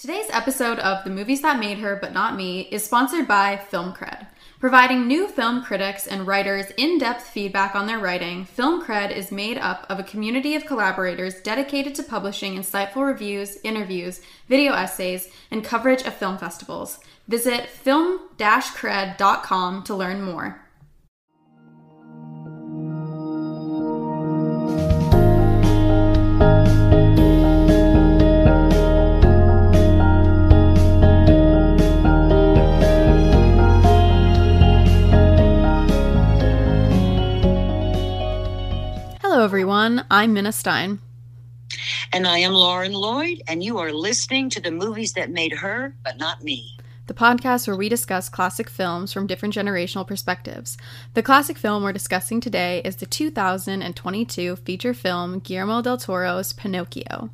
Today's episode of The Movies That Made Her But Not Me is sponsored by FilmCred. Providing new film critics and writers in-depth feedback on their writing, FilmCred is made up of a community of collaborators dedicated to publishing insightful reviews, interviews, video essays, and coverage of film festivals. Visit film-cred.com to learn more. Hello, everyone. I'm Minna Stein. And I am Lauren Lloyd, and you are listening to The Movies That Made Her, But Not Me. The podcast where we discuss classic films from different generational perspectives. The classic film we're discussing today is the 2022 feature film Guillermo del Toro's Pinocchio.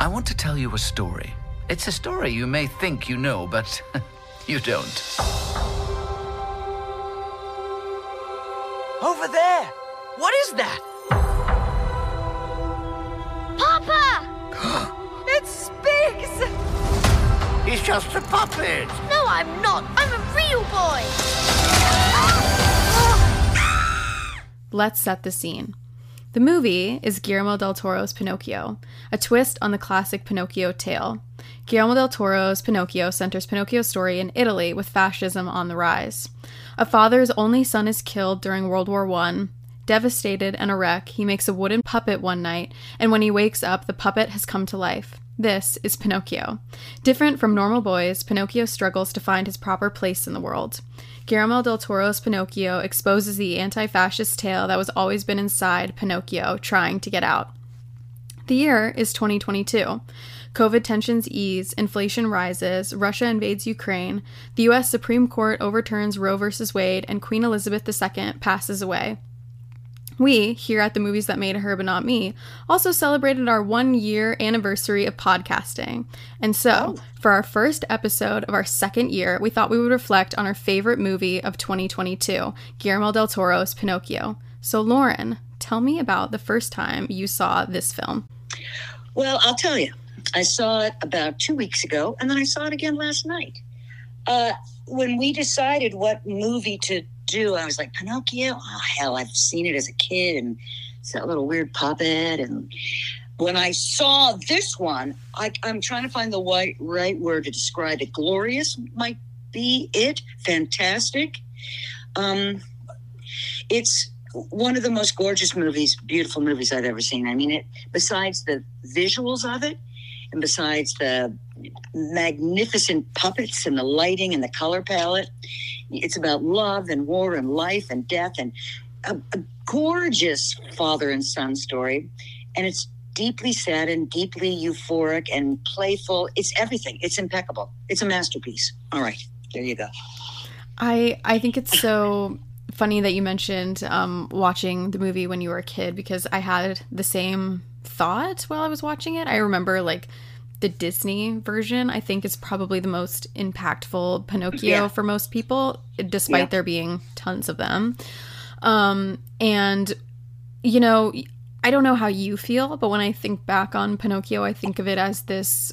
I want to tell you a story. It's a story you may think you know, but you don't. Over there! What is that? Papa! It speaks! He's just a puppet! No, I'm not! I'm a real boy! Let's set the scene. The movie is Guillermo del Toro's Pinocchio, a twist on the classic Pinocchio tale. Guillermo del Toro's Pinocchio centers Pinocchio's story in Italy with fascism on the rise. A father's only son is killed during World War I. Devastated and a wreck, he makes a wooden puppet one night, and when he wakes up, the puppet has come to life. This is Pinocchio. Different from normal boys, Pinocchio struggles to find his proper place in the world. Guillermo del Toro's Pinocchio exposes the anti-fascist tale that was always been inside Pinocchio, trying to get out. The year is 2022. COVID tensions ease, inflation rises, Russia invades Ukraine, the U.S. Supreme Court overturns Roe v. Wade, and Queen Elizabeth II passes away. We, here at The Movies That Made Her But Not Me, also celebrated our one-year anniversary of podcasting. And so, for our first episode of our second year, we thought we would reflect on our favorite movie of 2022, Guillermo del Toro's Pinocchio. So, Lauren, tell me about the first time you saw this film. Well, I'll tell you. I saw it about 2 weeks ago, and then I saw it again last night. When we decided what movie to do, I was like, Pinocchio? Oh, hell, I've seen it as a kid, and it's that little weird puppet. And when I saw this one, I'm trying to find the right word to describe it. Glorious might be it. Fantastic. It's one of the most gorgeous movies, beautiful movies I've ever seen. I mean, it besides the visuals of it, and besides the magnificent puppets and the lighting and the color palette, it's about love and war and life and death and a gorgeous father and son story. And it's deeply sad and deeply euphoric and playful. It's everything. It's impeccable. It's a masterpiece. All right. There you go. I think it's so funny that you mentioned watching the movie when you were a kid, because I had the same thought while I was watching it. I remember the Disney version, I think, is probably the most impactful Pinocchio for most people, despite there being tons of them. And, you know, I don't know how you feel, but when I think back on Pinocchio, I think of it as this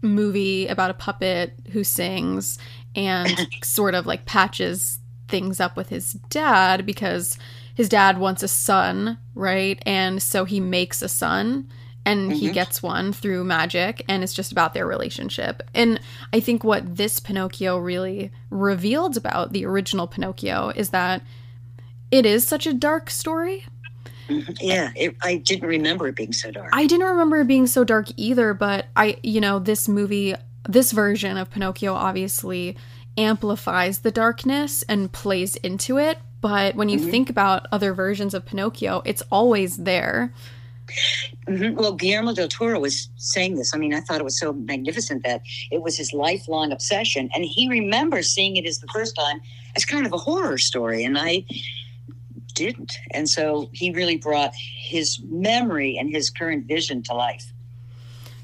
movie about a puppet who sings and sort of patches things up with his dad, because his dad wants a son, right? And so he makes a son. And he gets one through magic, and it's just about their relationship. And I think what this Pinocchio really revealed about the original Pinocchio is that it is such a dark story. Yeah, I didn't remember it being so dark. I didn't remember it being so dark either, but this movie, this version of Pinocchio obviously amplifies the darkness and plays into it. But when you think about other versions of Pinocchio, it's always there. Well, Guillermo del Toro was saying this. I mean, I thought it was so magnificent that it was his lifelong obsession. And he remembers seeing it as the first time as kind of a horror story. And I didn't. And so he really brought his memory and his current vision to life.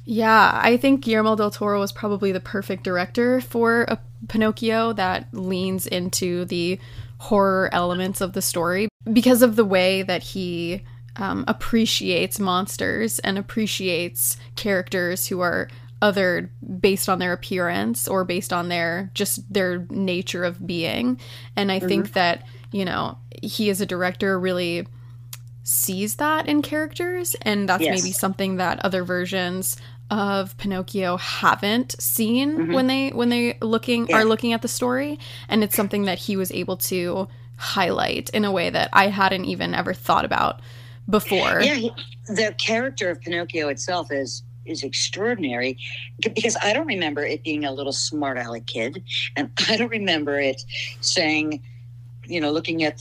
Yeah, I think Guillermo del Toro was probably the perfect director for a Pinocchio that leans into the horror elements of the story because of the way that he appreciates monsters and appreciates characters who are othered based on their appearance or based on their just their nature of being. And I think that, you know, he as a director really sees that in characters, and that's maybe something that other versions of Pinocchio haven't seen when they are looking at the story. And it's something that he was able to highlight in a way that I hadn't even ever thought about before. Yeah, the character of Pinocchio itself is extraordinary, because I don't remember it being a little smart aleck kid, and I don't remember it saying, you know, looking at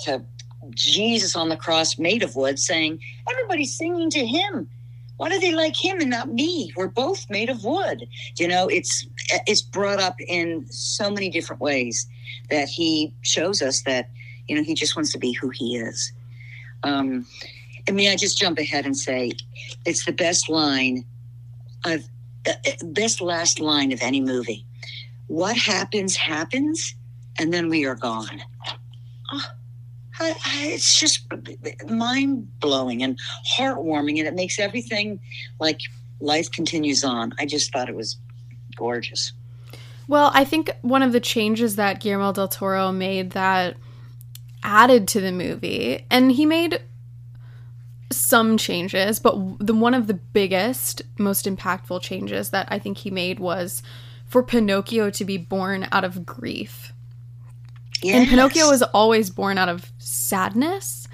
Jesus on the cross made of wood, saying, everybody's singing to him, why do they like him and not me? We're both made of wood. You know, it's brought up in so many different ways that he shows us that, you know, he just wants to be who he is. I mean, I just jump ahead and say it's the best line of best last line of any movie. What happens, happens, and then we are gone. Oh, it's just mind-blowing and heartwarming, and it makes everything like life continues on. I just thought it was gorgeous. Well, I think one of the changes that Guillermo del Toro made that added to the movie, and he made some changes, but the one of the biggest, most impactful changes that I think he made was for Pinocchio to be born out of grief. Yes. And Pinocchio was always born out of sadness,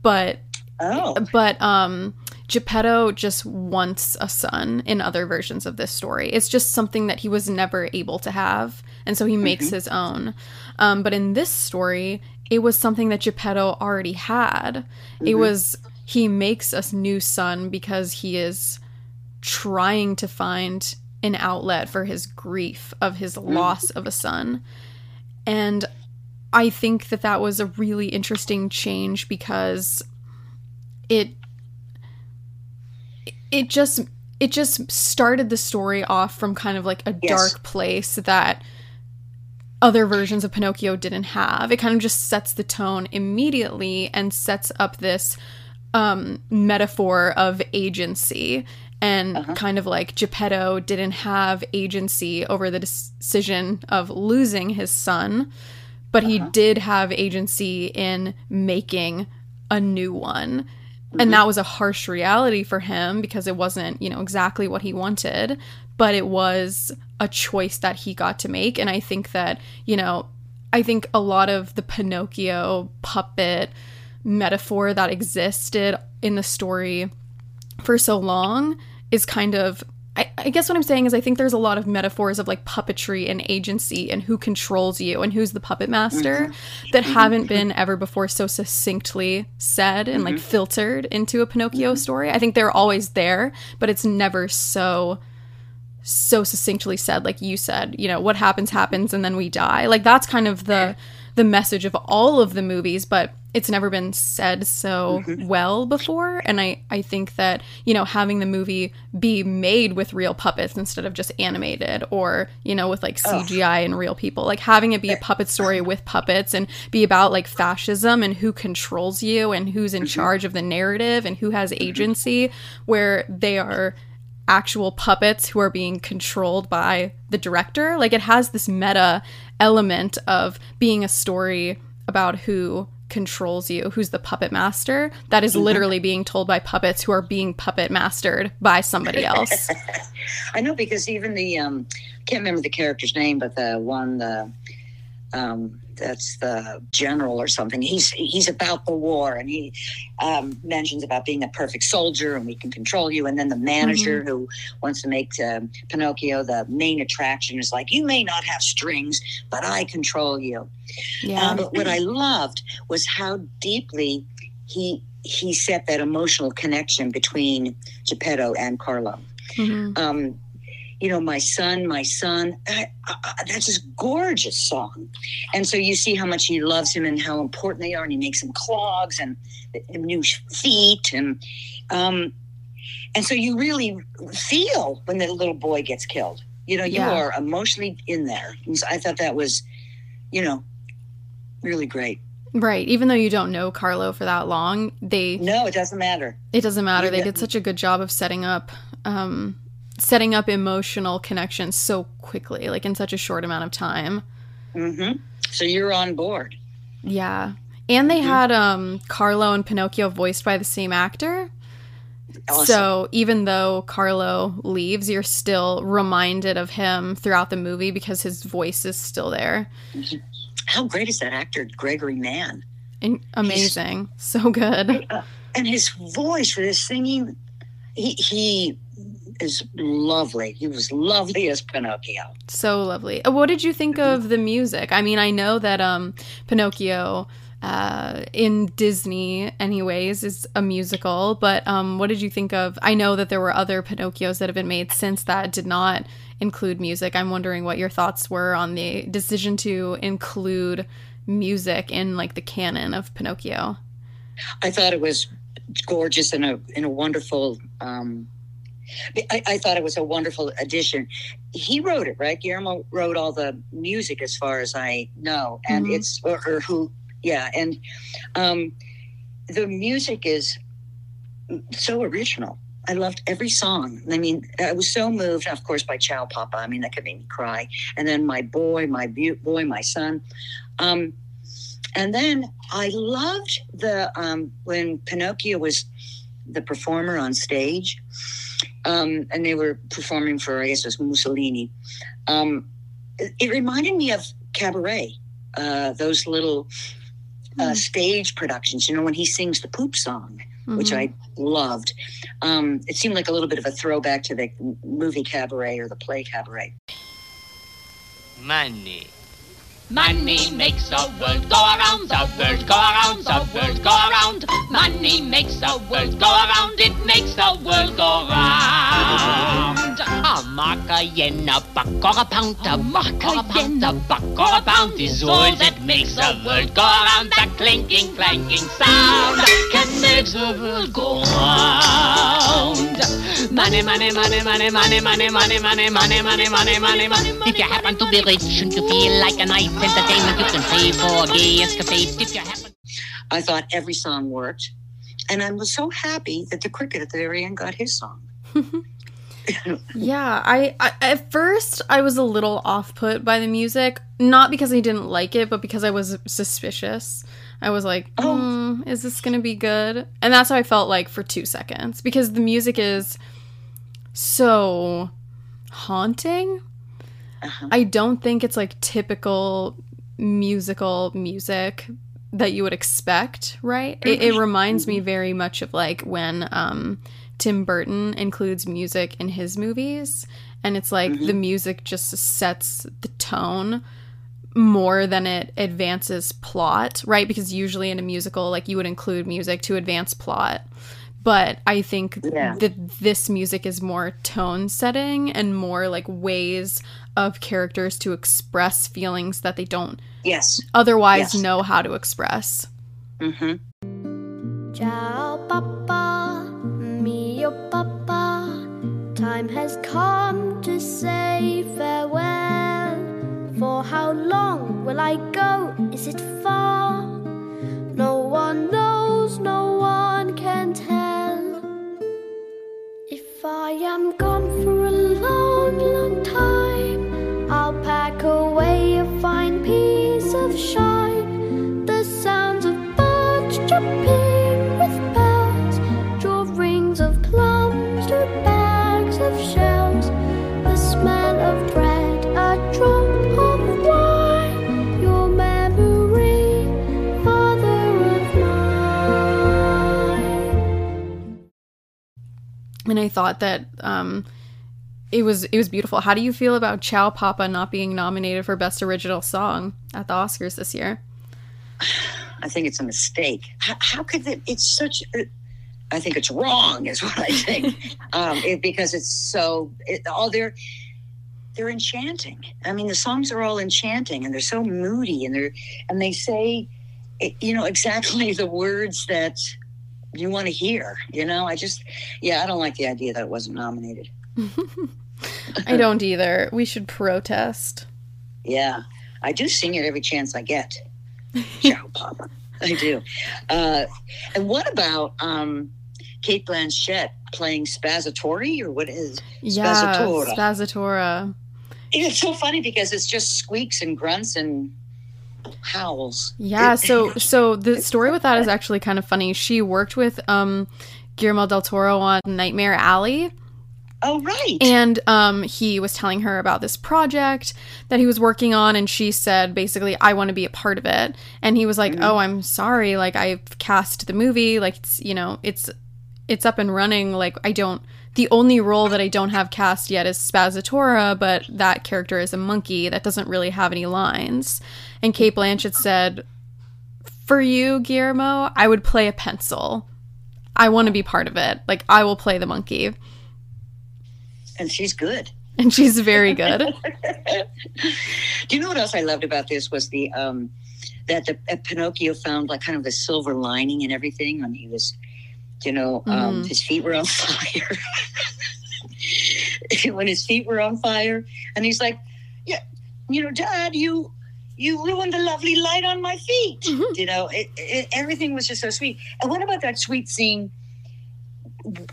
but Geppetto just wants a son in other versions of this story. It's just something that he was never able to have, and so he makes his own. But in this story, it was something that Geppetto already had. It was... He makes a new son because he is trying to find an outlet for his grief of his loss of a son. And I think that that was a really interesting change, because it just started the story off from kind of like a dark place that other versions of Pinocchio didn't have. It kind of just sets the tone immediately and sets up this... metaphor of agency, and kind of like Geppetto didn't have agency over the decision of losing his son, but he did have agency in making a new one. And that was a harsh reality for him, because it wasn't, you know, exactly what he wanted, but it was a choice that he got to make. And I think that, you know, I think a lot of the Pinocchio puppet metaphor that existed in the story for so long is kind of, I guess what I'm saying is I think there's a lot of metaphors of like puppetry and agency and who controls you and who's the puppet master that haven't been ever before so succinctly said and like filtered into a Pinocchio story. I think they're always there, but it's never so succinctly said. Like you said, you know, what happens, happens, and then we die. Like that's kind of the message of all of the movies, but it's never been said so well before. And I think that, you know, having the movie be made with real puppets instead of just animated or, you know, with like CGI and real people, like having it be a puppet story with puppets and be about like fascism and who controls you and who's in charge of the narrative and who has agency, where they are actual puppets who are being controlled by the director. Like it has this meta element of being a story about who controls you, who's the puppet master, that is literally being told by puppets who are being puppet mastered by somebody else. I know, because even the I can't remember the character's name, but the one that's the general or something, he's about the war, and he mentions about being a perfect soldier and we can control you. And then the manager who wants to make Pinocchio the main attraction is like, you may not have strings, but I control you. But what I loved was how deeply he set that emotional connection between Geppetto and Carlo. You know, my son, that's this gorgeous song. And so you see how much he loves him and how important they are. And he makes him clogs and new feet. And so you really feel when the little boy gets killed, you know, you are emotionally in there. And so I thought that was, you know, really great. Right. Even though you don't know Carlo for that long, it doesn't matter. They did such a good job of setting up, setting up emotional connections so quickly, like in such a short amount of time. Mm-hmm. So you're on board. Yeah. And they had Carlo and Pinocchio voiced by the same actor. Awesome. So even though Carlo leaves, you're still reminded of him throughout the movie because his voice is still there. How great is that actor, Gregory Mann? Amazing. He's so good. And his voice for his singing, he is lovely. He was lovely as Pinocchio. So lovely. What did you think of the music? I mean, I know that Pinocchio... in Disney anyways is a musical, but what did you think of, I know that there were other Pinocchios that have been made since that did not include music. I'm wondering what your thoughts were on the decision to include music in like the canon of Pinocchio. I thought it was gorgeous and a wonderful I thought it was a wonderful addition. He wrote it, right? Guillermo wrote all the music as far as I know, and it's or who. Yeah, and the music is so original. I loved every song. I mean, I was so moved, of course, by Ciao Papa. I mean, that could make me cry. And then my son. And then I loved the when Pinocchio was the performer on stage, and they were performing for, I guess it was Mussolini. It reminded me of Cabaret, those little... stage productions, you know, when he sings the poop song, which I loved. It seemed like a little bit of a throwback to the movie Cabaret or the play Cabaret. Money. Money makes the world go around, the world go around, the world go around. Money makes the world go around, it makes the world go round. A mark, a yen, a buck, or a pound, a mark, a yen, a buck, or a pound is all that makes the world go around. That clinking, clanking sound can make the world go round. Money, money, money, money, money, money, money, money, money, money, money, money, money. If you happen to be rich and you feel like a nice entertainment, you can pay for gay escapades. If you happen. I thought every song worked, and I was so happy that the cricket at the very end got his song. Yeah, I at first I was a little off-put by the music, not because I didn't like it, but because I was suspicious. I was like, is this going to be good? And that's how I felt like for 2 seconds, because the music is so haunting. Uh-huh. I don't think it's like typical musical music that you would expect, right? It reminds me very much of like when... Tim Burton includes music in his movies, and it's like the music just sets the tone more than it advances plot, right? Because usually in a musical, like, you would include music to advance plot, but I think that this music is more tone setting and more like ways of characters to express feelings that they don't otherwise know how to express. Ciao, Papa. Mio Papa, time has come to say farewell. For how long will I go? Is it far? No one knows, no one can tell. If I am gone for a long, long time, I'll pack away a fine piece of shine. The sounds of birds jumping. And I thought that it was beautiful. How do you feel about Ciao Papa not being nominated for Best Original Song at the Oscars this year? I think it's a mistake. How could I think it's wrong is what I think. Because it's so... They're enchanting. I mean, the songs are all enchanting, and they're so moody, and they say, you know, exactly the words that... you want to hear, you know? I don't like the idea that it wasn't nominated. I don't either. We should protest. Yeah. I do sing it every chance I get. Ciao, Papa. I do. And what about Cate Blanchett playing Spazzatura, or what is Spazzatura? Yeah, Spazzatura. It's so funny because it's just squeaks and grunts and howls. Yeah, so the story with that is actually kind of funny. She worked with Guillermo del Toro on Nightmare Alley. Oh, right. And he was telling her about this project that he was working on, and she said, basically, I want to be a part of it. And he was like, oh, I'm sorry. Like, I've cast the movie. Like, it's, you know, it's up and running. Like, the only role that I don't have cast yet is Spazzatura, but that character is a monkey that doesn't really have any lines. And Cate Blanchett said, for you, Guillermo, I would play a pencil. I want to be part of it. Like, I will play the monkey. And she's good. And she's very good. Do you know what else I loved about this was the that Pinocchio found like kind of the silver lining and everything. I mean, he was, you know, his feet were on fire. When his feet were on fire, and he's like, yeah, you know, Dad, you ruined the lovely light on my feet. Mm-hmm. You know, everything was just so sweet. And what about that sweet scene?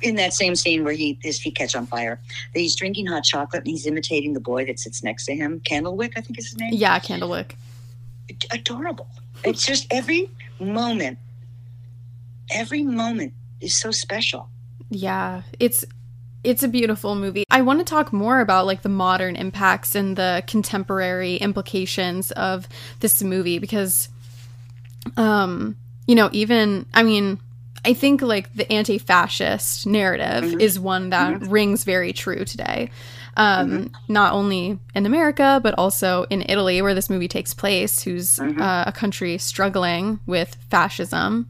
In that same scene where his feet catch on fire, he's drinking hot chocolate and he's imitating the boy that sits next to him. Candlewick, I think is his name. Yeah, Candlewick. Adorable. It's just every moment is so special. Yeah, it's a beautiful movie. I want to talk more about like the modern impacts and the contemporary implications of this movie because, you know, even, I mean, I think, like, the anti-fascist narrative is one that rings very true today, not only in America, but also in Italy, where this movie takes place, who's a country struggling with fascism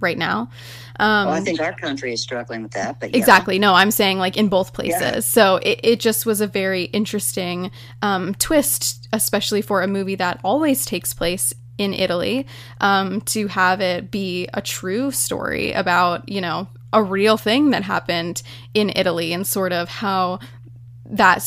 right now. Well, I think our country is struggling with that. But yeah. Exactly. No, I'm saying, like, in both places. Yeah. So it just was a very interesting twist, especially for a movie that always takes place in Italy, to have it be a true story about, you know, a real thing that happened in Italy and sort of how that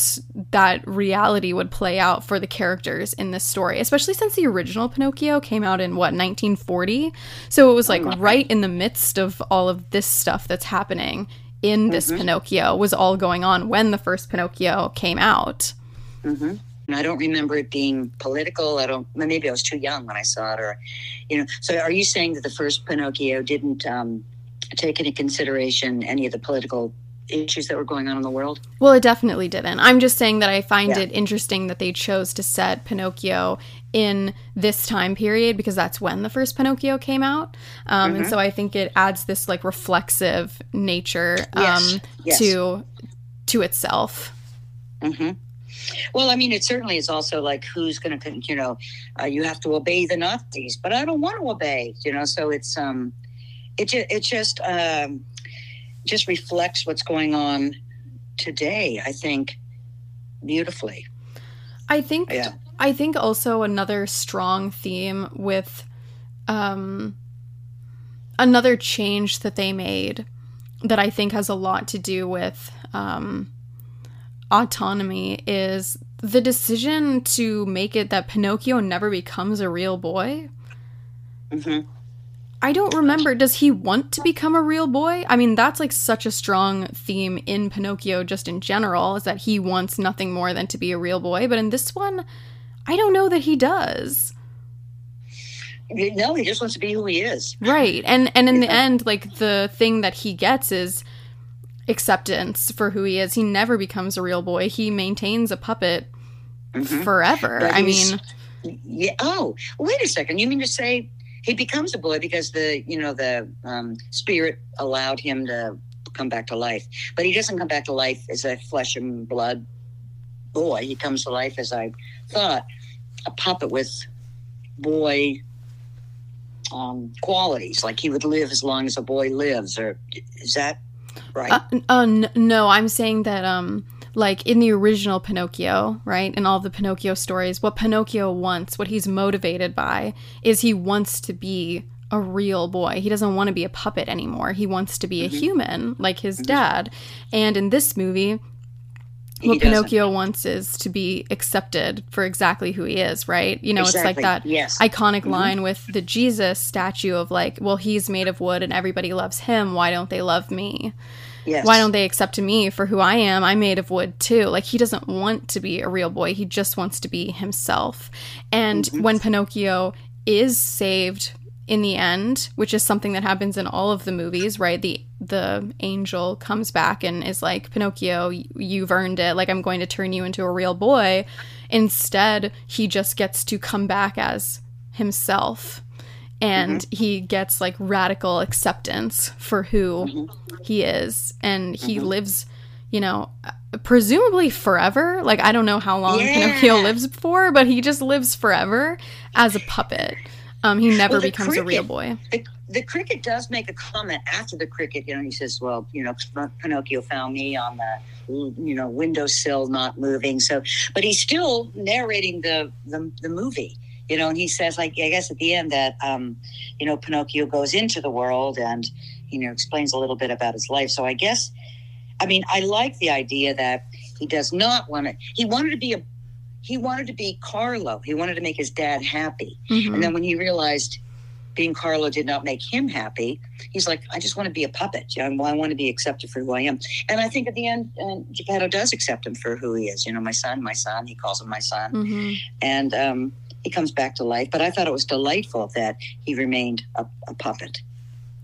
reality would play out for the characters in this story, especially since the original Pinocchio came out in 1940. So it was like right in the midst of all of this stuff that's happening in this Pinocchio was all going on when the first Pinocchio came out. I don't remember it being political. Maybe I was too young when I saw it, or, you know. So are you saying that the first Pinocchio didn't take into consideration any of the political issues that were going on in the world? Well, it definitely didn't. I'm just saying that I find it interesting that they chose to set Pinocchio in this time period because that's when the first Pinocchio came out. And so I think it adds this like reflexive nature to itself. Well, I mean, it certainly is also like who's going to, you know, you have to obey the Nazis, but I don't want to obey, you know. So it's it just reflects what's going on today, I think, beautifully. I think also another strong theme with another change that they made that I think has a lot to do with autonomy is the decision to make it that Pinocchio never becomes a real boy. I don't remember. Does he want to become a real boy? I mean, that's like such a strong theme in Pinocchio just in general, is that he wants nothing more than to be a real boy. But in this one, I don't know that he does. No, he just wants to be who he is. Right. And in the end, like the thing that he gets is acceptance for who he is. He never becomes a real boy. He maintains a puppet forever. But I mean, yeah. Oh, wait a second. You mean to say he becomes a boy because the spirit allowed him to come back to life, but he doesn't come back to life as a flesh and blood boy. He comes to life, as I thought, a puppet with boy qualities. Like he would live as long as a boy lives, or is that right? No, I'm saying that, like in the original Pinocchio, right, in all the Pinocchio stories, what Pinocchio wants, what he's motivated by, is he wants to be a real boy. He doesn't want to be a puppet anymore. He wants to be a human, like his dad. And in this movie, What Pinocchio wants is to be accepted for exactly who he is, right? You know, exactly. It's like that iconic line with the Jesus statue of like, well, he's made of wood and everybody loves him. Why don't they love me? Yes. Why don't they accept me for who I am? I'm made of wood too. Like, he doesn't want to be a real boy. He just wants to be himself. And when Pinocchio is saved in the end, which is something that happens in all of the movies, right? The angel comes back and is like, Pinocchio, you've earned it. Like, I'm going to turn you into a real boy. Instead, he just gets to come back as himself. And he gets, like, radical acceptance for who he is. And he lives, you know, presumably forever. Like, I don't know how long Pinocchio lives for, but he just lives forever as a puppet. He never becomes a real boy. The cricket does make a comment after the cricket. You know, he says, well, you know, Pinocchio found me on the, you know, windowsill not moving. So, but he's still narrating the movie, you know, and he says, like, I guess at the end that, you know, Pinocchio goes into the world and, you know, explains a little bit about his life. So I guess, I mean, I like the idea that he does not want to, he wanted to be Carlo. He wanted to make his dad happy. And then when he realized being Carlo did not make him happy, he's like, I just want to be a puppet. You know, I want to be accepted for who I am. And I think at the end, Geppetto does accept him for who he is. You know, my son, he calls him my son. And he comes back to life. But I thought it was delightful that he remained a puppet.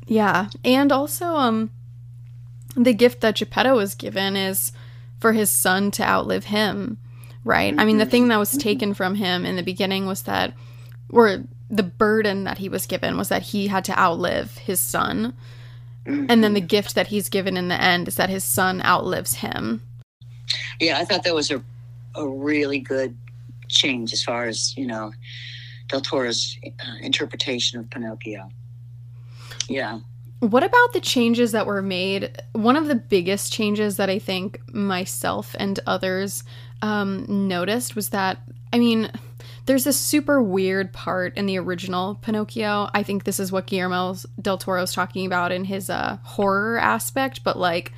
Yeah. And also the gift that Geppetto was given is for his son to outlive him. Right. I mean, the thing that was taken from him in the beginning was that, or the burden that he was given was that he had to outlive his son. And then the gift that he's given in the end is that his son outlives him. Yeah, I thought that was a really good change as far as, you know, Del Toro's interpretation of Pinocchio. Yeah. What about the changes that were made? One of the biggest changes that I think myself and others noticed was that, I mean, there's this super weird part in the original Pinocchio. I think this is what Guillermo del Toro's talking about in his horror aspect, but like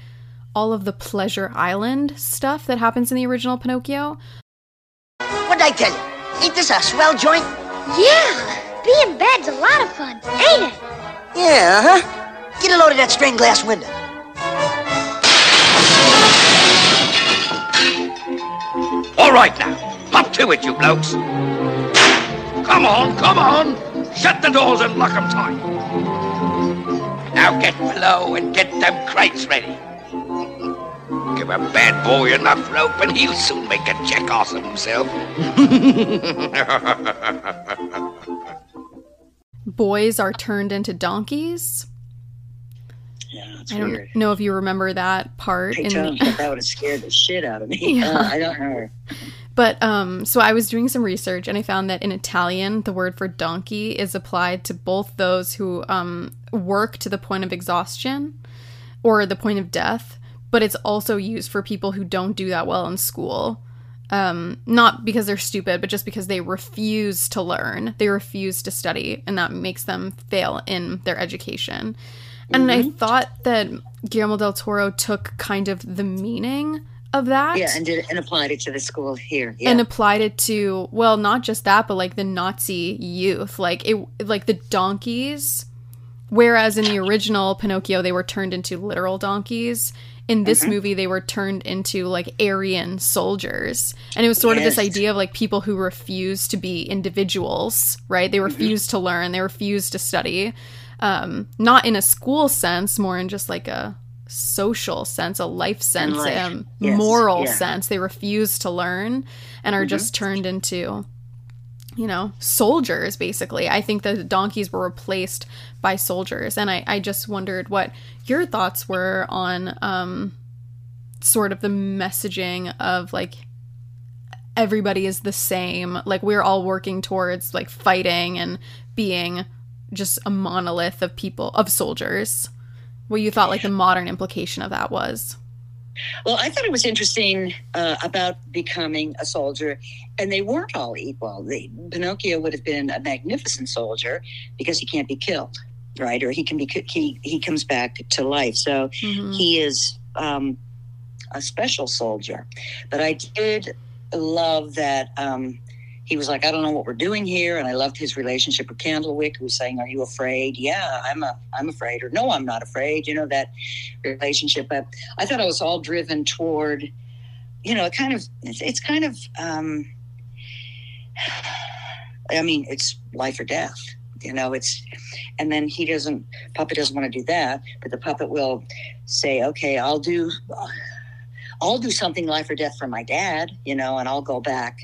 all of the Pleasure Island stuff that happens in the original Pinocchio. What'd I tell you? Ain't this a swell joint? Yeah, being bed's a lot of fun, ain't it? Yeah, huh? Get a load of that stained glass window. All right now, pop to it, you blokes. Come on, come on. Shut the doors and lock them tight. Now get below and get them crates ready. Give a bad boy enough rope and he'll soon make a jackass of himself. Boys are turned into donkeys. Yeah, I don't know if you remember that part. That would have scared the shit out of me. Yeah. I don't know. But so I was doing some research and I found that in Italian, the word for donkey is applied to both those who work to the point of exhaustion or the point of death, but it's also used for people who don't do that well in school. Not because they're stupid, but just because they refuse to learn. They refuse to study, and that makes them fail in their education. And I thought that Guillermo del Toro took kind of the meaning of that. Yeah, and did, and applied it to the school here. Yeah. And applied it to, well, not just that, but like the Nazi youth. Like it, like the donkeys, whereas in the original Pinocchio, they were turned into literal donkeys. In this movie, they were turned into like Aryan soldiers. And it was sort of this idea of like people who refuse to be individuals, right? They refuse to learn. They refuse to study. Not in a school sense, more in just like a social sense, a life sense, moral sense. They refuse to learn and are just turned into, you know, soldiers, basically. I think the donkeys were replaced by soldiers. And I just wondered what your thoughts were on sort of the messaging of like, everybody is the same. Like, we're all working towards like fighting and being just a monolith of people, of soldiers. What you thought like the modern implication of that was? Well, I thought it was interesting about becoming a soldier, and they weren't all equal. Pinocchio would have been a magnificent soldier because he can't be killed, right? Or he can be, he comes back to life. So he is a special soldier. But I did love that he was like, I don't know what we're doing here. And I loved his relationship with Candlewick, who was saying, are you afraid? Yeah, I'm afraid. Or no, I'm not afraid. You know, that relationship. But I thought it was all driven toward, you know, I mean, it's life or death, you know, and then Puppet doesn't want to do that, but the Puppet will say, okay, I'll do something life or death for my dad, you know, and I'll go back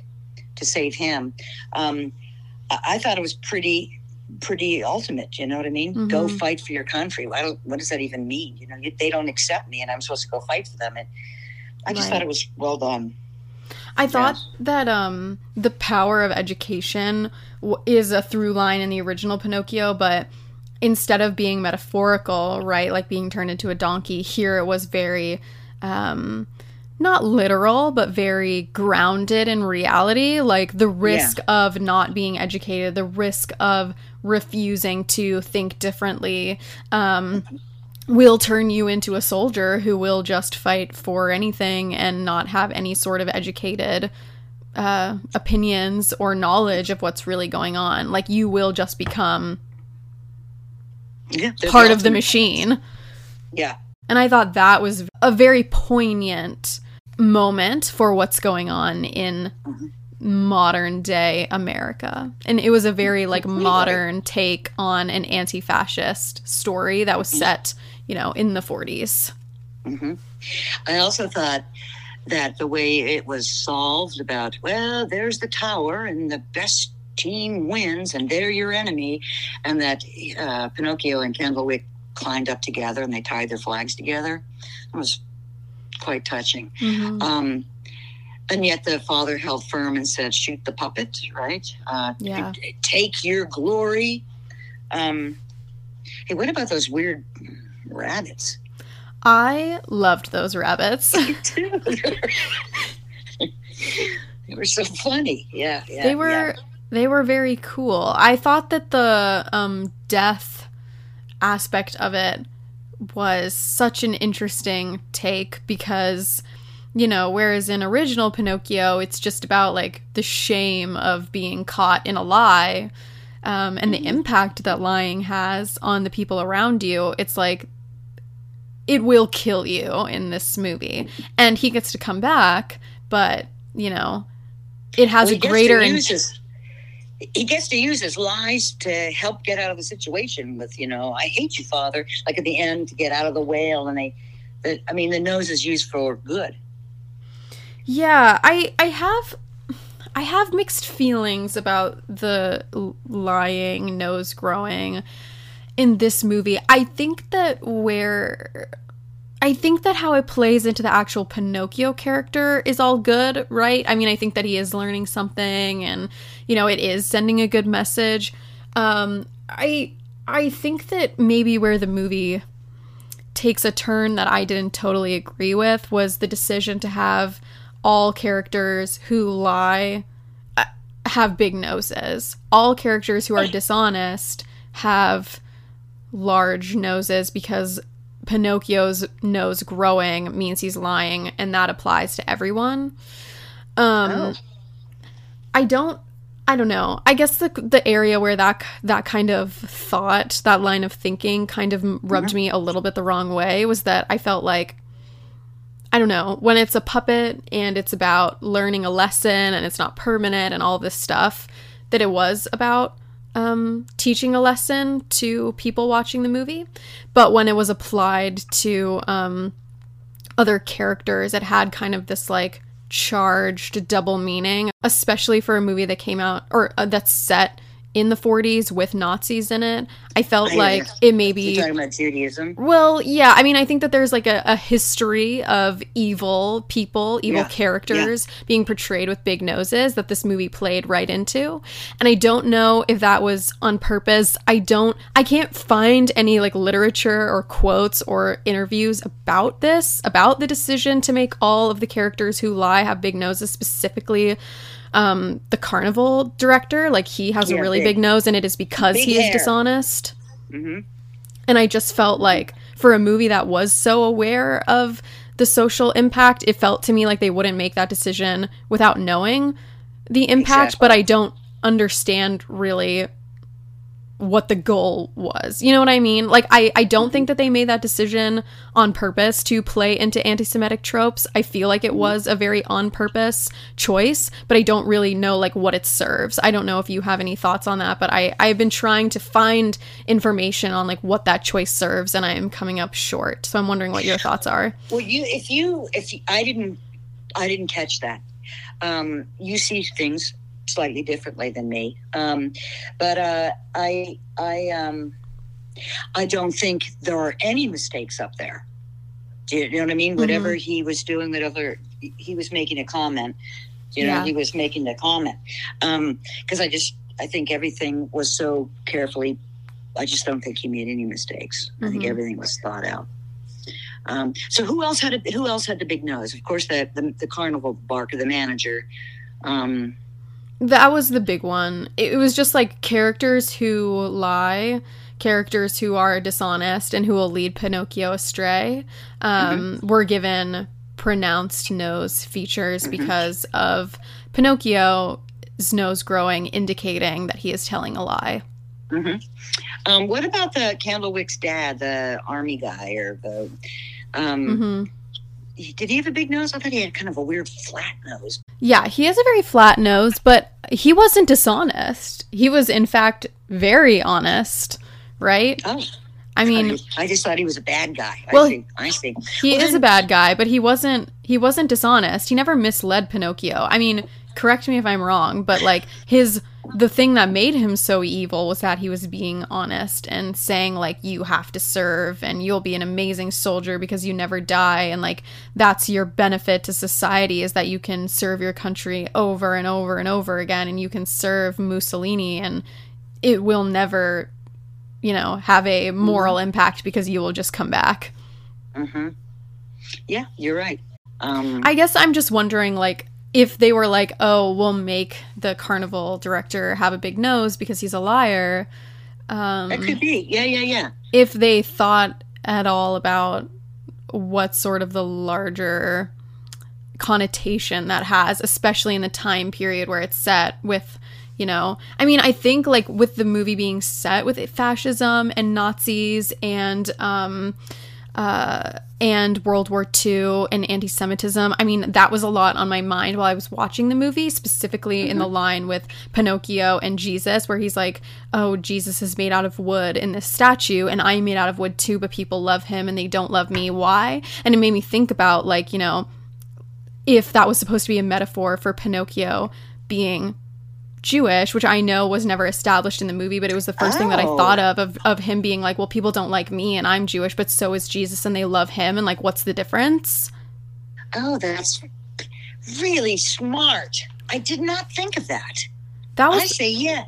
to save him. I thought it was pretty ultimate, you know what I mean? Mm-hmm. Go fight for your country. What does that even mean? You know, they don't accept me and I'm supposed to go fight for them. And I just thought it was well done. I thought that the power of education is a through line in the original Pinocchio, but instead of being metaphorical, right, like being turned into a donkey, here it was very, not literal, but very grounded in reality, like the risk of not being educated, the risk of refusing to think differently, will turn you into a soldier who will just fight for anything and not have any sort of educated opinions or knowledge of what's really going on. Like, you will just become part of the machine. Yeah. And I thought that was a very poignant moment for what's going on in modern day America. And it was a very like modern take on an anti-fascist story that was set, you know, in the 40s. Mm-hmm. I also thought that the way it was solved about, well, there's the tower and the best team wins and they're your enemy. And that Pinocchio and Candlewick climbed up together and they tied their flags together. It was quite touching. Mm-hmm. And yet the father held firm and said, shoot the puppet, right? Take your glory. Hey, what about those weird rabbits? I loved those rabbits. Me too. They were so funny. Yeah. They were very cool. I thought that the death aspect of it was such an interesting take because, you know, whereas in original Pinocchio, it's just about, like, the shame of being caught in a lie and the impact that lying has on the people around you. It's like, it will kill you in this movie. And he gets to come back, but, you know, it has a greater... He gets to use his lies to help get out of the situation with, you know, I hate you, Father, like at the end to get out of the whale. And the nose is used for good. Yeah, I have mixed feelings about the lying, nose growing in this movie. I think that how it plays into the actual Pinocchio character is all good, right? I mean, I think that he is learning something and, you know, it is sending a good message. I think that maybe where the movie takes a turn that I didn't totally agree with was the decision to have all characters who lie have big noses. All characters who are dishonest have large noses because Pinocchio's nose growing means he's lying, and that applies to everyone. I don't know. I guess the area where that kind of thought, that line of thinking kind of rubbed me a little bit the wrong way was that I felt like, I don't know, when it's a puppet and it's about learning a lesson and it's not permanent and all this stuff, that it was about teaching a lesson to people watching the movie. But when it was applied to other characters, it had kind of this like charged double meaning, especially for a movie that came out or that's set in the 40s with Nazis in it. I felt like it may be... You're talking about Judaism? Well, yeah. I mean, I think that there's like a history of evil people, characters being portrayed with big noses that this movie played right into. And I don't know if that was on purpose. I can't find any like literature or quotes or interviews about this, about the decision to make all of the characters who lie have big noses, specifically the carnival director, like he has a really big nose, and it is because he is dishonest. Mm-hmm. And I just felt like for a movie that was so aware of the social impact. It felt to me like they wouldn't make that decision without knowing the impact, exactly. But I don't understand really what the goal was. You know what I mean? Like, I don't think that they made that decision on purpose to play into anti-Semitic tropes. I feel like it was a very on-purpose choice, but I don't really know, like, what it serves. I don't know if you have any thoughts on that, but I've been trying to find information on, like, what that choice serves, and I am coming up short. So I'm wondering what your thoughts are. Well, I didn't catch that. You see things slightly differently than me, but I don't think there are any mistakes up there. Do you know what I mean? Mm-hmm. Whatever he was doing, whatever he was making a comment, he was making the comment. Because I think everything was so carefully. I just don't think he made any mistakes. Mm-hmm. I think everything was thought out. So who else had the big nose? Of course, the carnival barker, the manager. That was the big one. It was just like characters who lie, characters who are dishonest, and who will lead Pinocchio astray were given pronounced nose features because of Pinocchio's nose growing, indicating that he is telling a lie. Mm-hmm. What about the Candlewick's dad, the army guy, or the... Did he have a big nose? I thought he had kind of a weird flat nose. Yeah, he has a very flat nose, but he wasn't dishonest. He was, in fact, very honest, right? Oh. I mean... I just thought he was a bad guy. Well, I see. He is a bad guy, but he wasn't dishonest. He never misled Pinocchio. I mean, correct me if I'm wrong, but, like, the thing that made him so evil was that he was being honest and saying, like, you have to serve and you'll be an amazing soldier because you never die. And, like, that's your benefit to society, is that you can serve your country over and over and over again. And you can serve Mussolini and it will never, have a moral impact because you will just come back. Mm-hmm. Yeah, you're right. I guess I'm just wondering, like, if they were like, oh, we'll make the carnival director have a big nose because he's a liar. That could be. Yeah. If they thought at all about what sort of the larger connotation that has, especially in the time period where it's set with, I mean, I think, like, with the movie being set with fascism and Nazis and World War II and anti-Semitism. I mean, that was a lot on my mind while I was watching the movie, specifically in the line with Pinocchio and Jesus, where he's like, oh, Jesus is made out of wood in this statue, and I'm made out of wood too, but people love him and they don't love me. Why? And it made me think about, like, if that was supposed to be a metaphor for Pinocchio being Jewish, which I know was never established in the movie, but it was the first thing that I thought of him being like, well, people don't like me and I'm Jewish, but so is Jesus and they love him, and, like, what's the difference? Oh, that's really smart. I did not think of that. I say, yeah.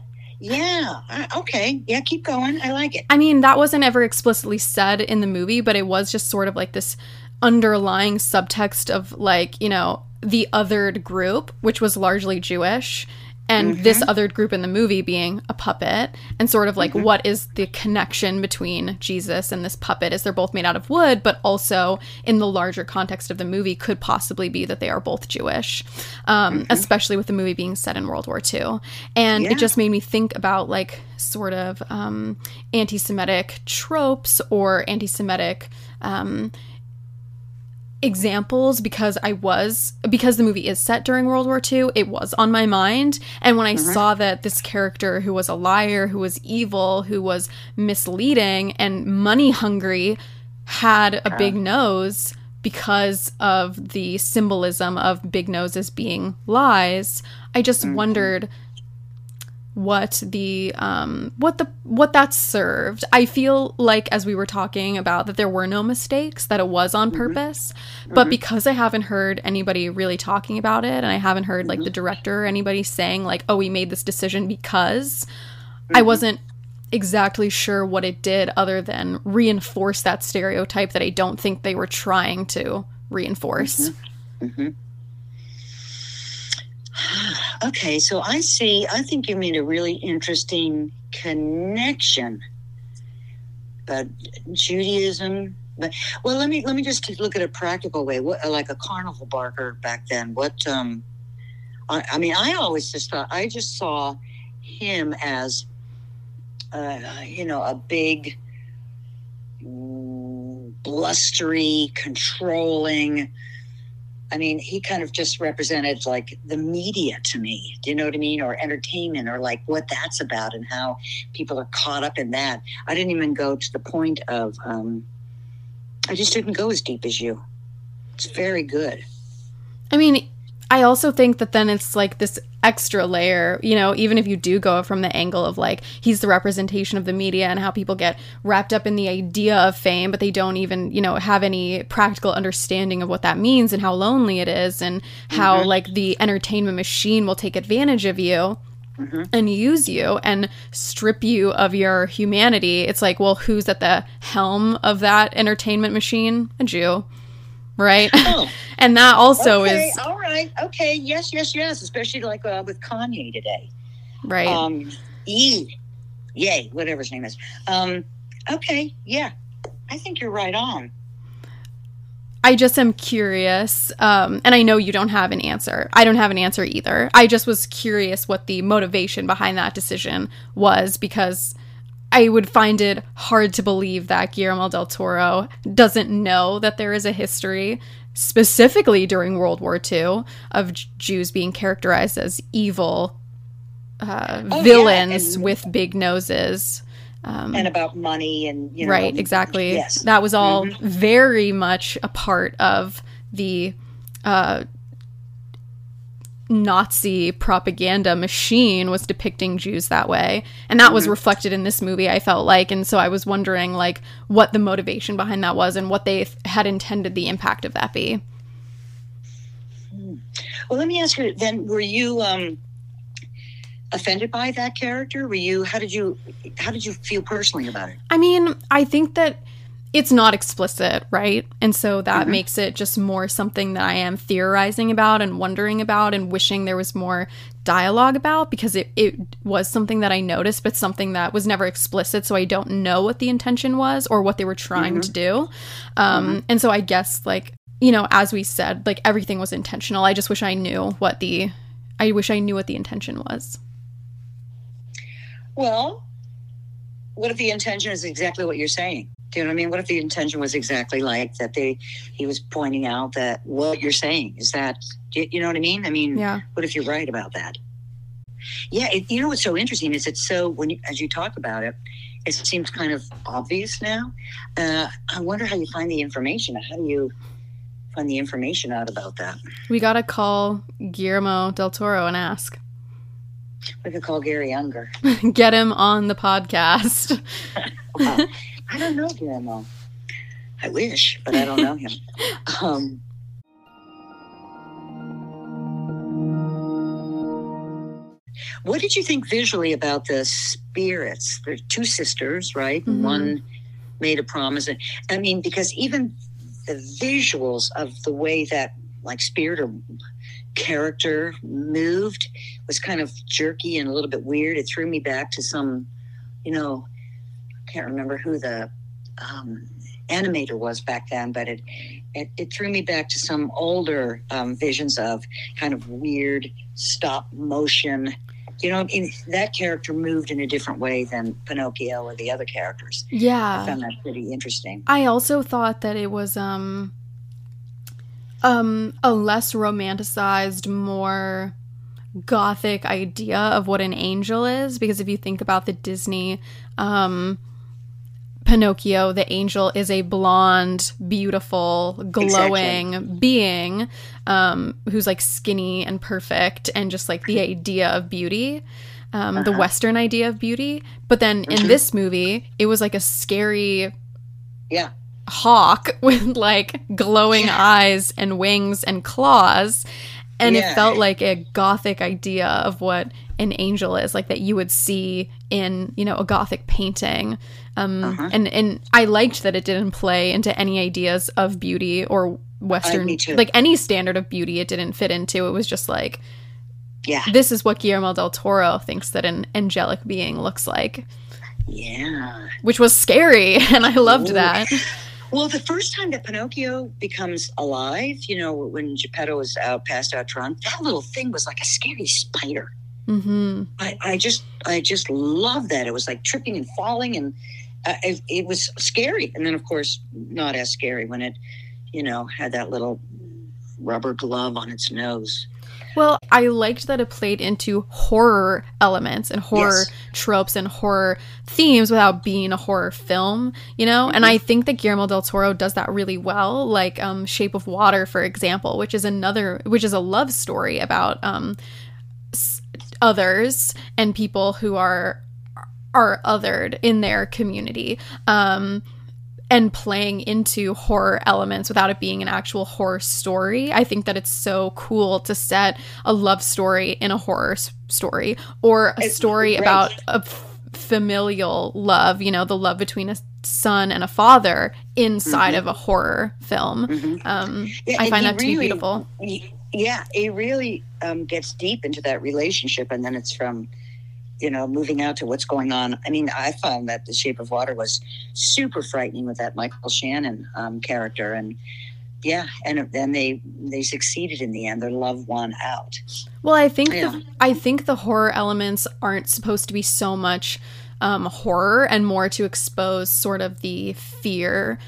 Okay. Yeah, keep going. I like it. I mean, that wasn't ever explicitly said in the movie, but it was just sort of like this underlying subtext of, like, the othered group, which was largely Jewish, and this other group in the movie being a puppet, and sort of like, what is the connection between Jesus and this puppet? Is they're both made out of wood, but also in the larger context of the movie could possibly be that they are both Jewish, especially with the movie being set in World War II. And it just made me think about, like, sort of anti-Semitic tropes or anti-Semitic examples, because the movie is set during World War II, it was on my mind. And when I saw that this character who was a liar, who was evil, who was misleading and money hungry had a big nose because of the symbolism of big noses being lies, I just wondered what that served. I feel like, as we were talking about, that there were no mistakes, that it was on purpose, but because I haven't heard anybody really talking about it, and I haven't heard, like, the director or anybody saying, like, oh, we made this decision because, I wasn't exactly sure what it did other than reinforce that stereotype that I don't think they were trying to reinforce. Okay, so I think you made a really interesting connection about Judaism But, well, let me just look at a practical way. What, like a carnival barker back then? What? I mean, I always just thought I just saw him as, you know, a big, blustery, controlling. I mean, he kind of just represented like the media to me. Do you know what I mean? Or entertainment, or like what that's about and how people are caught up in that. I didn't even go to the point of. I just didn't go as deep as you. It's very good. I mean, I also think that then it's like this extra layer, you know, even if you do go from the angle of like he's the representation of the media and how people get wrapped up in the idea of fame, but they don't even, you know, have any practical understanding of what that means and how lonely it is and how mm-hmm. like the entertainment machine will take advantage of you. Mm-hmm. and use you and strip you of your humanity. It's like, well, who's at the helm of that entertainment machine? A Jew, right? Oh. And that also is... all right, okay, yes, especially like with Kanye today. Right. Yay, whatever his name is. Okay, yeah, I think you're right on. I just am curious, and I know you don't have an answer. I don't have an answer either. I just was curious what the motivation behind that decision was, because I would find it hard to believe that Guillermo del Toro doesn't know that there is a history, specifically during World War II, of Jews being characterized as evil villains with big noses. And about money and, you know. Right, exactly. Yes. That was all mm-hmm. very much a part of the Nazi propaganda machine, was depicting Jews that way. And that mm-hmm. was reflected in this movie, I felt like. And so I was wondering, like, what the motivation behind that was and what they had intended the impact of that be. Well, let me ask you then, were you... offended by that character? Were you, how did you feel personally about it? I mean, I think that it's not explicit, right? And so that mm-hmm. makes it just more something that I am theorizing about and wondering about and wishing there was more dialogue about, because it was something that I noticed, but something that was never explicit, so I don't know what the intention was or what they were trying mm-hmm. to do. Mm-hmm. And so I guess, like, you know, as we said, like, everything was intentional. I just wish I knew what the intention was. Well, what if the intention is exactly what you're saying? Do you know what I mean? What if the intention was exactly like that? He was pointing out that what you're saying is that, you know what I mean? I mean, yeah. What if you're right about that? Yeah, you know what's so interesting is it's so, as you talk about it, it seems kind of obvious now. I wonder how you find the information. How do you find the information out about that? We got to call Guillermo del Toro and ask. We could call Gary Unger. Get him on the podcast. Wow. I don't know Guillermo. I wish, but I don't know him. What did you think visually about the spirits? They're two sisters, right? Mm-hmm. One made a promise. I mean, because even the visuals of the way that, like, spirit or character moved was kind of jerky and a little bit weird. It threw me back to some, you know, I can't remember who the animator was back then, but it threw me back to some older visions of kind of weird stop motion. You know, that character moved in a different way than Pinocchio or the other characters. Yeah. I found that pretty interesting. I also thought that it was a less romanticized, more gothic idea of what an angel is, because if you think about the Disney Pinocchio, the angel is a blonde, beautiful, glowing exactly. being who's like skinny and perfect, and just like the idea of beauty, the Western idea of beauty. But then mm-hmm. in this movie, it was like a scary hawk with like glowing eyes and wings and claws, and it felt like a gothic idea of what an angel is, like that you would see in, you know, a gothic painting. And I liked that it didn't play into any ideas of beauty or Western, like any standard of beauty. It didn't fit into. It was just like, this is what Guillermo del Toro thinks that an angelic being looks like. Yeah, which was scary, and I loved that. Well, the first time that Pinocchio becomes alive, you know, when Geppetto is out, passed out drunk, that little thing was like a scary spider. Mm-hmm. I just love that. It was like tripping and falling, and it was scary. And then, of course, not as scary when it, you know, had that little rubber glove on its nose. Well, I liked that it played into horror elements and horror tropes and horror themes without being a horror film, you know? Mm-hmm. And I think that Guillermo del Toro does that really well, like Shape of Water, for example, which is a love story about others and people who are othered in their community. And playing into horror elements without it being an actual horror story. I think that it's so cool to set a love story in a horror story, or a story about a familial love, you know, the love between a son and a father inside of a horror film. Mm-hmm. I find that really, to be beautiful. Yeah, it really gets deep into that relationship, and then it's from, you know, moving out to what's going on. I mean, I found that The Shape of Water was super frightening with that Michael Shannon character. And yeah, and then they succeeded in the end. Their love won out. Well, I think the horror elements aren't supposed to be so much horror, and more to expose sort of the fear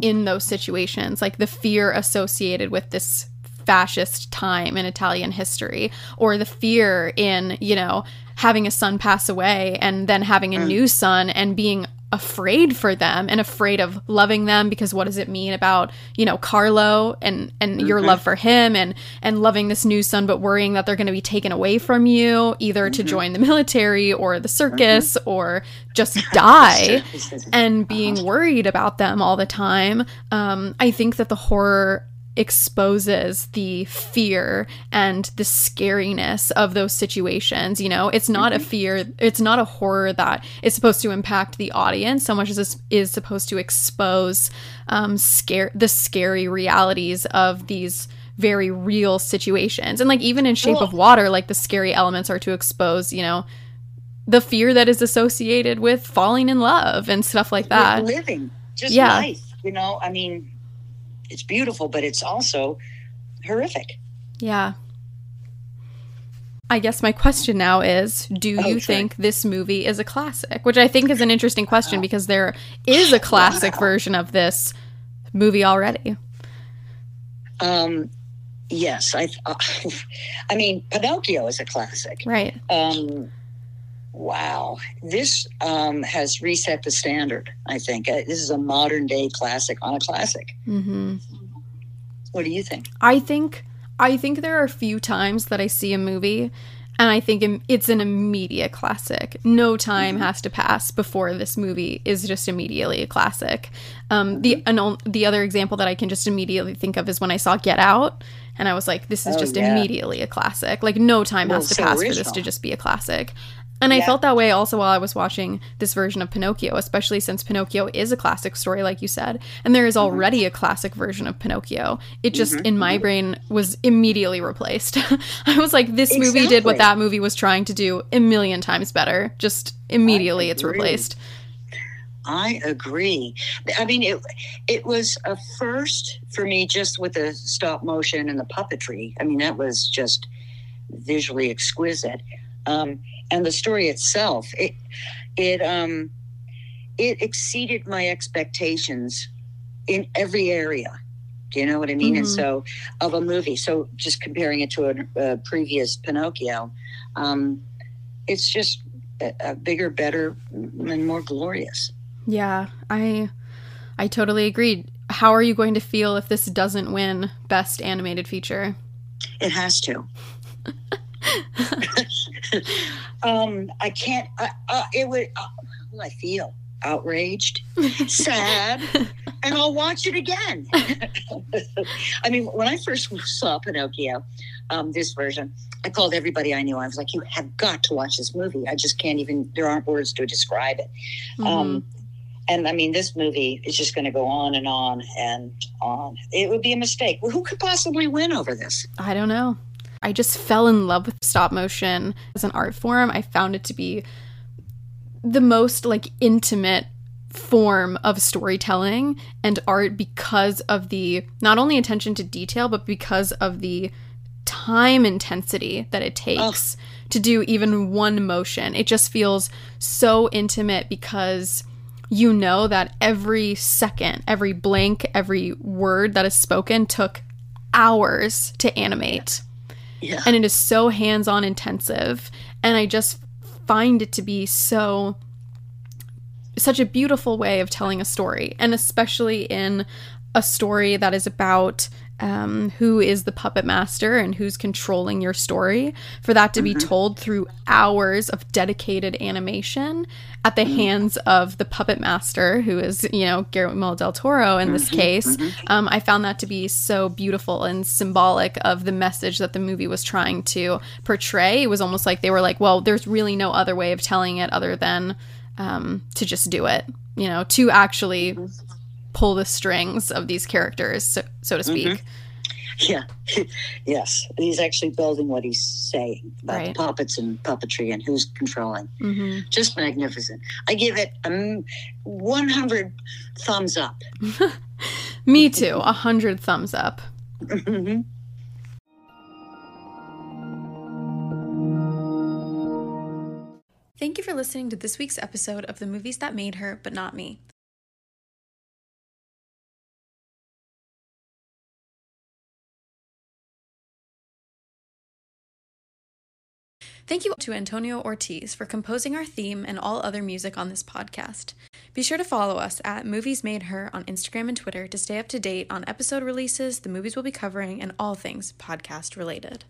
in those situations, like the fear associated with this fascist time in Italian history, or the fear in, you know, having a son pass away and then having a new son and being afraid for them and afraid of loving them, because what does it mean about, you know, Carlo and your love for him, and loving this new son but worrying that they're going to be taken away from you, either to join the military or the circus or just die, and being worried about them all the time. I think that the horror exposes the fear and the scariness of those situations. You know, it's not a fear, it's not a horror that is supposed to impact the audience so much as this is supposed to expose the scary realities of these very real situations. And like even in Shape of Water, like the scary elements are to expose, you know, the fear that is associated with falling in love and stuff like that. With living, just life, you know, I mean, it's beautiful, but it's also horrific. Yeah. I guess my question now is, do you think this movie is a classic? Which I think is an interesting question, because there is a classic version of this movie already. Yes. I mean, Pinocchio is a classic. Right. Wow. This has reset the standard, I think. This is a modern day classic on a classic. Mm-hmm. What do you think? I think there are few times that I see a movie and I think it's an immediate classic. No time has to pass before this movie is just immediately a classic. The other example that I can just immediately think of is when I saw Get Out, and I was like, this is just immediately a classic. Like, no time has to pass for this to just be a classic. And I felt that way also while I was watching this version of Pinocchio, especially since Pinocchio is a classic story, like you said, and there is already a classic version of Pinocchio. It just, in my brain, was immediately replaced. I was like, this movie did what that movie was trying to do a million times better. Just immediately it's replaced. I agree. I mean, it was a first for me, just with the stop motion and the puppetry. I mean, that was just visually exquisite. And the story itself, it exceeded my expectations in every area. Do you know what I mean? Mm-hmm. And so, of a movie, so just comparing it to a previous Pinocchio, it's just a bigger, better, and more glorious. Yeah, I totally agree. How are you going to feel if this doesn't win Best Animated Feature? It has to. I can't. It would. I feel outraged, sad, and I'll watch it again. I mean, when I first saw Pinocchio, this version, I called everybody I knew. I was like, "You have got to watch this movie. I just can't even. There aren't words to describe it." Mm-hmm. And I mean, this movie is just going to go on and on and on. It would be a mistake. Well, who could possibly win over this? I don't know. I just fell in love with stop motion as an art form. I found it to be the most, like, intimate form of storytelling and art because of the not only attention to detail, but because of the time intensity that it takes to do even one motion. It just feels so intimate because you know that every second, every blank, every word that is spoken took hours to animate. Yeah. And it is so hands-on intensive. And I just find it to be such a beautiful way of telling a story, and especially in a story that is about who is the puppet master and who's controlling your story, for that to be told through hours of dedicated animation at the hands of the puppet master, who is, you know, Guillermo del Toro in this case. I found that to be so beautiful and symbolic of the message that the movie was trying to portray. It was almost like they were like, well, there's really no other way of telling it other than to just do it, you know, to actually pull the strings of these characters, so to speak. Yeah. Yes. And he's actually building what he's saying about puppets and puppetry and who's controlling. Just magnificent. I give it 100 thumbs up. Me too. 100 thumbs up. Thank you for listening to this week's episode of The Movies That Made Her, But Not Me. Thank you to Antonio Ortiz for composing our theme and all other music on this podcast. Be sure to follow us at Movies Made Her on Instagram and Twitter to stay up to date on episode releases, the movies we'll be covering, and all things podcast related.